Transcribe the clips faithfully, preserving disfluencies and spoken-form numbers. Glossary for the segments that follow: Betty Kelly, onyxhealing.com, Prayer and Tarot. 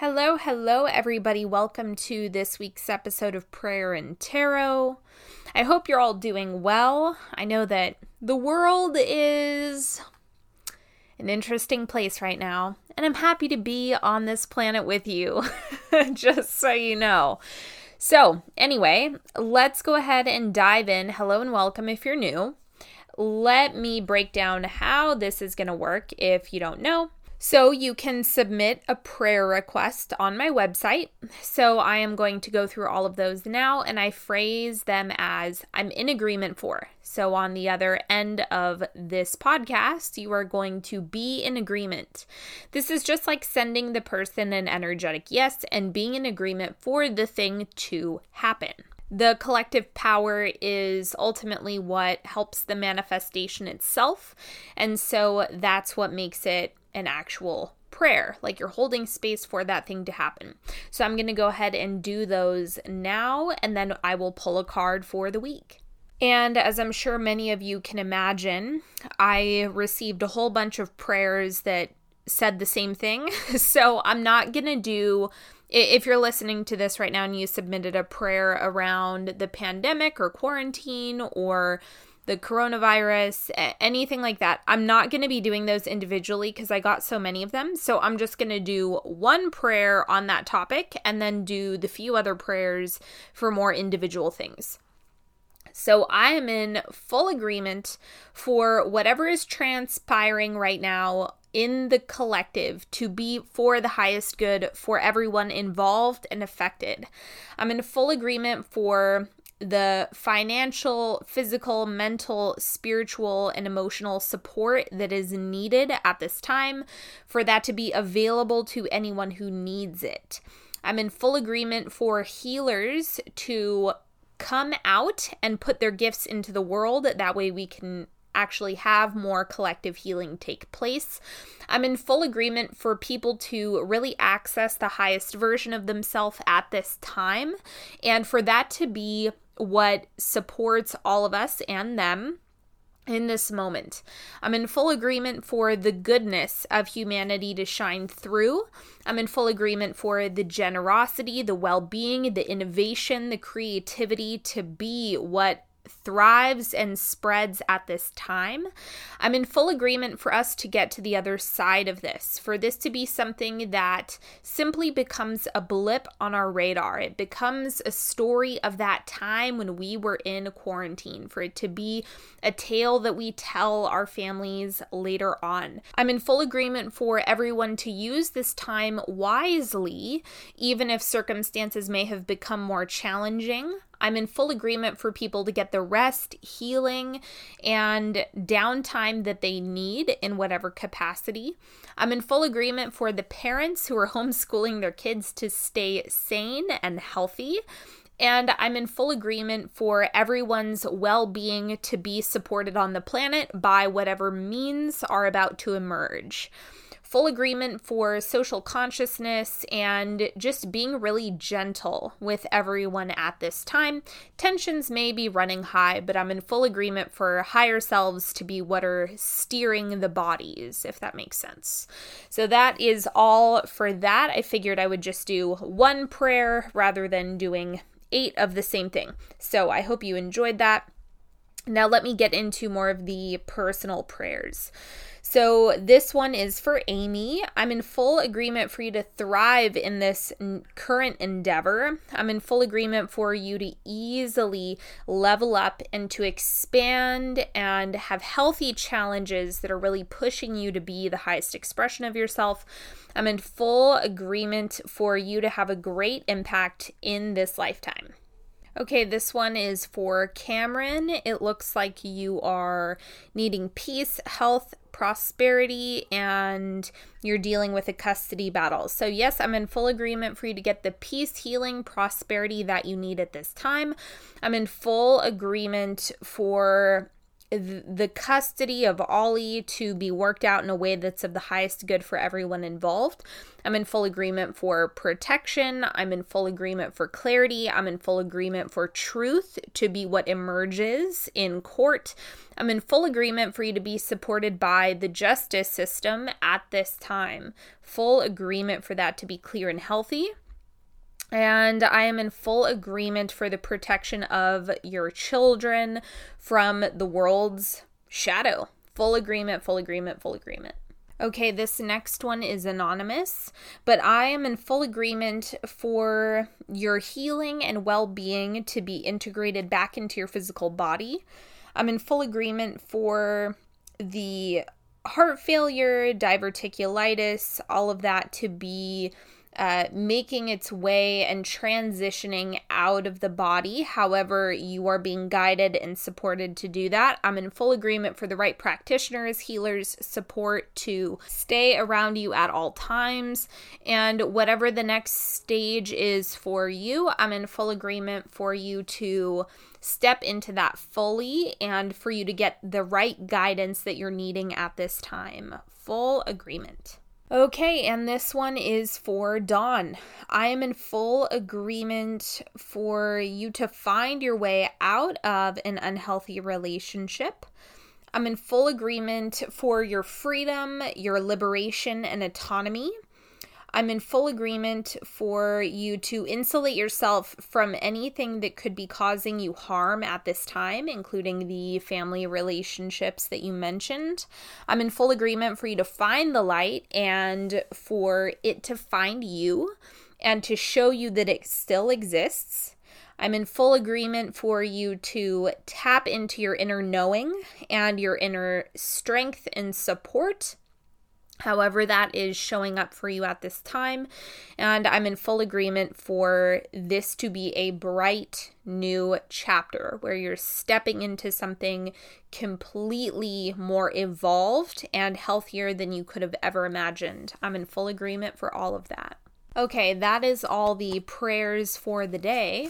Hello, hello everybody. Welcome to this week's episode of Prayer and Tarot. I hope you're all doing well. I know that the world is an interesting place right now, and I'm happy to be on this planet with you, just so you know. So anyway, let's go ahead and dive in. Hello and welcome if you're new. Let me break down how this is going to work if you don't know. So you can submit a prayer request on my website. So I am going to go through all of those now, and I phrase them as I'm in agreement for. So on the other end of this podcast, you are going to be in agreement. This is just like sending the person an energetic yes and being in agreement for the thing to happen. The collective power is ultimately what helps the manifestation itself. And so that's what makes it an actual prayer. Like you're holding space for that thing to happen. So I'm going to go ahead and do those now, and then I will pull a card for the week. And as I'm sure many of you can imagine, I received a whole bunch of prayers that said the same thing. So I'm not going to do... If you're listening to this right now and you submitted a prayer around the pandemic or quarantine or the coronavirus, anything like that, I'm not going to be doing those individually because I got so many of them. So I'm just going to do one prayer on that topic and then do the few other prayers for more individual things. So I am in full agreement for whatever is transpiring right now in the collective to be for the highest good for everyone involved and affected. I'm in full agreement for the financial, physical, mental, spiritual, and emotional support that is needed at this time, for that to be available to anyone who needs it. I'm in full agreement for healers to come out and put their gifts into the world. That way we can actually have more collective healing take place. I'm in full agreement for people to really access the highest version of themselves at this time, and for that to be what supports all of us and them in this moment. I'm in full agreement for the goodness of humanity to shine through. I'm in full agreement for the generosity, the well-being, the innovation, the creativity to be what thrives and spreads at this time. I'm in full agreement for us to get to the other side of this, for this to be something that simply becomes a blip on our radar. It becomes a story of that time when we were in quarantine, for it to be a tale that we tell our families later on. I'm in full agreement for everyone to use this time wisely, even if circumstances may have become more challenging. I'm in full agreement for people to get the rest, healing, and downtime that they need in whatever capacity. I'm in full agreement for the parents who are homeschooling their kids to stay sane and healthy. And I'm in full agreement for everyone's well-being to be supported on the planet by whatever means are about to emerge. Full agreement for social consciousness and just being really gentle with everyone at this time. Tensions may be running high, but I'm in full agreement for higher selves to be what are steering the bodies, if that makes sense. So that is all for that. I figured I would just do one prayer rather than doing eight of the same thing. So I hope you enjoyed that. Now let me get into more of the personal prayers. So this one is for Amy. I'm in full agreement for you to thrive in this n- current endeavor. I'm in full agreement for you to easily level up and to expand and have healthy challenges that are really pushing you to be the highest expression of yourself. I'm in full agreement for you to have a great impact in this lifetime. Okay, this one is for Cameron. It looks like you are needing peace, health, prosperity, and you're dealing with a custody battle. So yes, I'm in full agreement for you to get the peace, healing, prosperity that you need at this time. I'm in full agreement for the custody of Ollie to be worked out in a way that's of the highest good for everyone involved. I'm in full agreement for protection. I'm in full agreement for clarity. I'm in full agreement for truth to be what emerges in court. I'm in full agreement for you to be supported by the justice system at this time. Full agreement for that to be clear and healthy. And I am in full agreement for the protection of your children from the world's shadow. Full agreement, full agreement, full agreement. Okay, this next one is anonymous, but I am in full agreement for your healing and well-being to be integrated back into your physical body. I'm in full agreement for the heart failure, diverticulitis, all of that to be Uh, making its way and transitioning out of the body. However, you are being guided and supported to do that. I'm in full agreement for the right practitioners, healers, support to stay around you at all times. And whatever the next stage is for you, I'm in full agreement for you to step into that fully and for you to get the right guidance that you're needing at this time. Full agreement. Okay, and this one is for Dawn. I am in full agreement for you to find your way out of an unhealthy relationship. I'm in full agreement for your freedom, your liberation, and autonomy. I'm in full agreement for you to insulate yourself from anything that could be causing you harm at this time, including the family relationships that you mentioned. I'm in full agreement for you to find the light and for it to find you and to show you that it still exists. I'm in full agreement for you to tap into your inner knowing and your inner strength and support, however that is showing up for you at this time. And I'm in full agreement for this to be a bright new chapter where you're stepping into something completely more evolved and healthier than you could have ever imagined. I'm in full agreement for all of that. Okay, that is all the prayers for the day.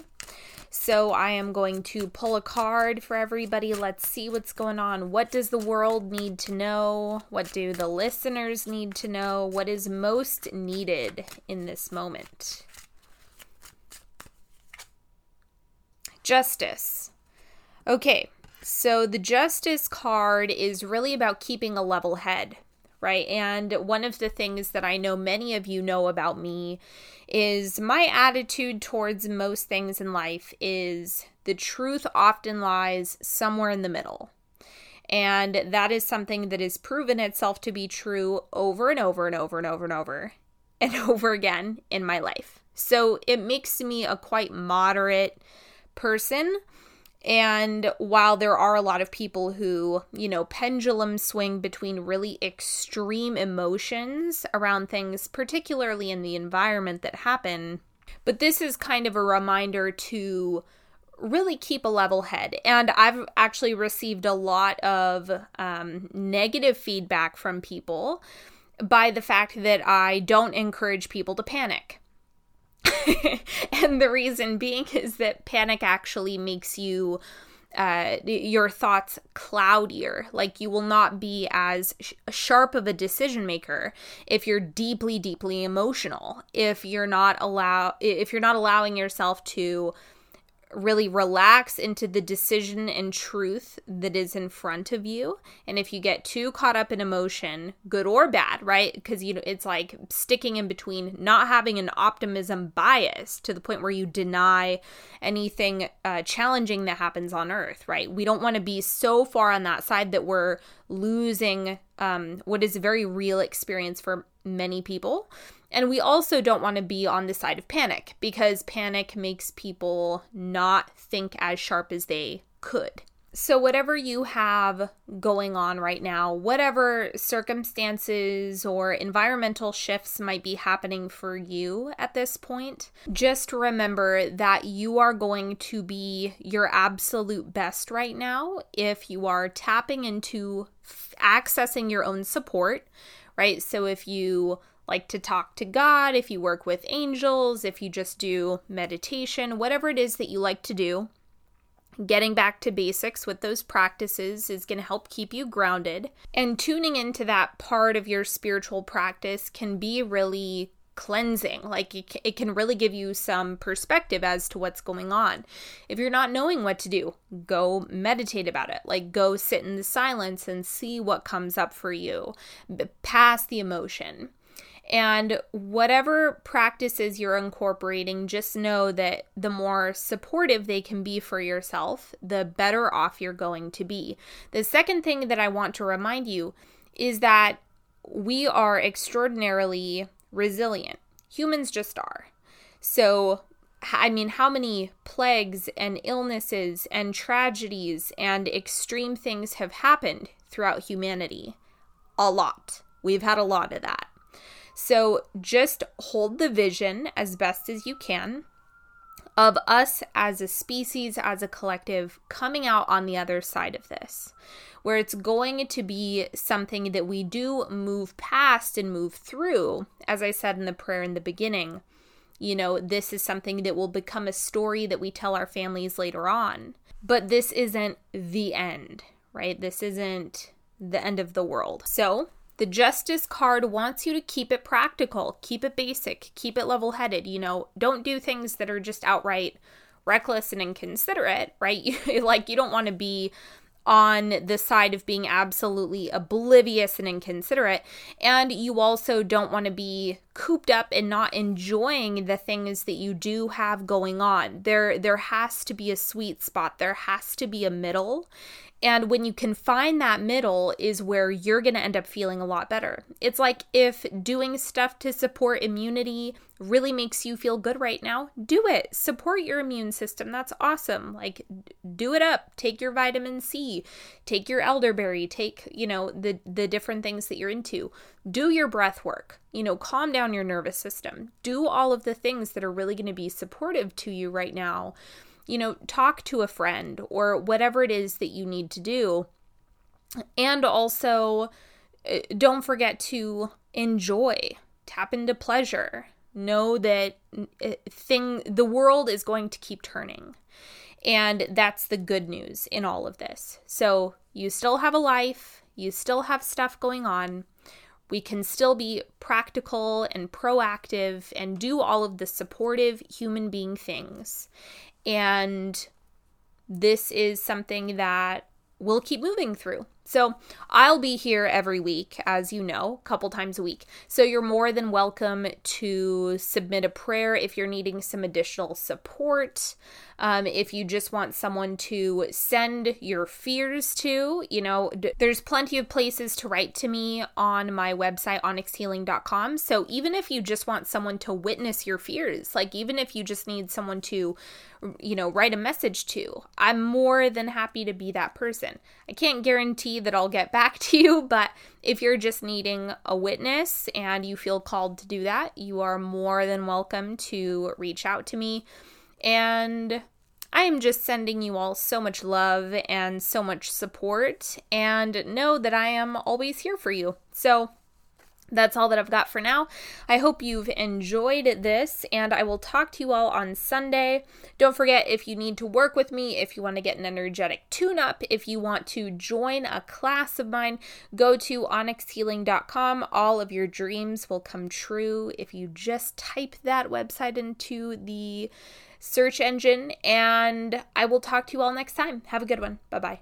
So I am going to pull a card for everybody. Let's see what's going on. What does the world need to know? What do the listeners need to know? What is most needed in this moment? Justice. Okay, so the justice card is really about keeping a level head, right? And one of the things that I know many of you know about me is my attitude towards most things in life is the truth often lies somewhere in the middle. And that is something that has proven itself to be true over and over and over and over and over and over again in my life. So it makes me a quite moderate person. And while there are a lot of people who, you know, pendulum swing between really extreme emotions around things, particularly in the environment that happen, but this is kind of a reminder to really keep a level head. And I've actually received a lot of um, negative feedback from people by the fact that I don't encourage people to panic. And the reason being is that panic actually makes you, uh, your thoughts cloudier. Like you will not be as sh- sharp of a decision maker if you're deeply, deeply emotional. If you're not allow, if you're not allowing yourself to really relax into the decision and truth that is in front of you. And if you get too caught up in emotion, good or bad, right? Because you know it's like sticking in between, not having an optimism bias to the point where you deny anything uh, challenging that happens on Earth, right? We don't want to be so far on that side that we're losing um, what is a very real experience for many people. And we also don't want to be on the side of panic because panic makes people not think as sharp as they could. So whatever you have going on right now, whatever circumstances or environmental shifts might be happening for you at this point, just remember that you are going to be your absolute best right now if you are tapping into f- accessing your own support, right? So if you like to talk to God, if you work with angels, if you just do meditation, whatever it is that you like to do, Getting back to basics with those practices is going to help keep you grounded. And tuning into that part of your spiritual practice can be really cleansing. Like it can really give you some perspective as to what's going on. If you're not knowing what to do, go meditate about it. Like go sit in the silence and see what comes up for you. Past the emotion. And whatever practices you're incorporating, just know that the more supportive they can be for yourself, the better off you're going to be. The second thing that I want to remind you is that we are extraordinarily resilient. Humans just are. So, I mean, how many plagues and illnesses and tragedies and extreme things have happened throughout humanity? A lot. We've had a lot of that. So just hold the vision as best as you can of us as a species, as a collective, coming out on the other side of this, where it's going to be something that we do move past and move through. As I said in the prayer in the beginning, you know, this is something that will become a story that we tell our families later on. But this isn't the end, right? This isn't the end of the world. So the Justice card wants you to keep it practical, keep it basic, keep it level-headed. You know, don't do things that are just outright reckless and inconsiderate, right? You, like, you don't want to be on the side of being absolutely oblivious and inconsiderate. And you also don't want to be cooped up and not enjoying the things that you do have going on. There, there has to be a sweet spot. There has to be a middle. And when you can find that middle is where you're going to end up feeling a lot better. It's like if doing stuff to support immunity really makes you feel good right now, do it. Support your immune system. That's awesome. Like do it up. Take your vitamin C, take your elderberry, take, you know, the, the different things that you're into. Do your breath work, you know, calm down your nervous system. Do all of the things that are really going to be supportive to you right now. You know, talk to a friend or whatever it is that you need to do. And also, don't forget to enjoy, tap into pleasure. Know that thing, the world is going to keep turning. And that's the good news in all of this. So you still have a life, you still have stuff going on. We can still be practical and proactive and do all of the supportive human being things. And this is something that we'll keep moving through. So I'll be here every week, as you know, a couple times a week. So you're more than welcome to submit a prayer if you're needing some additional support. Um, if you just want someone to send your fears to, you know, d- there's plenty of places to write to me on my website, onyx healing dot com. So even if you just want someone to witness your fears, like even if you just need someone to, you know, write a message to, I'm more than happy to be that person. I can't guarantee that I'll get back to you, but if you're just needing a witness and you feel called to do that, you are more than welcome to reach out to me. And I am just sending you all so much love and so much support, and know that I am always here for you. So that's all that I've got for now. I hope you've enjoyed this, and I will talk to you all on Sunday. Don't forget, if you need to work with me, if you want to get an energetic tune-up, if you want to join a class of mine, go to onyx healing dot com. All of your dreams will come true if you just type that website into the search engine, and I will talk to you all next time. Have a good one. Bye-bye.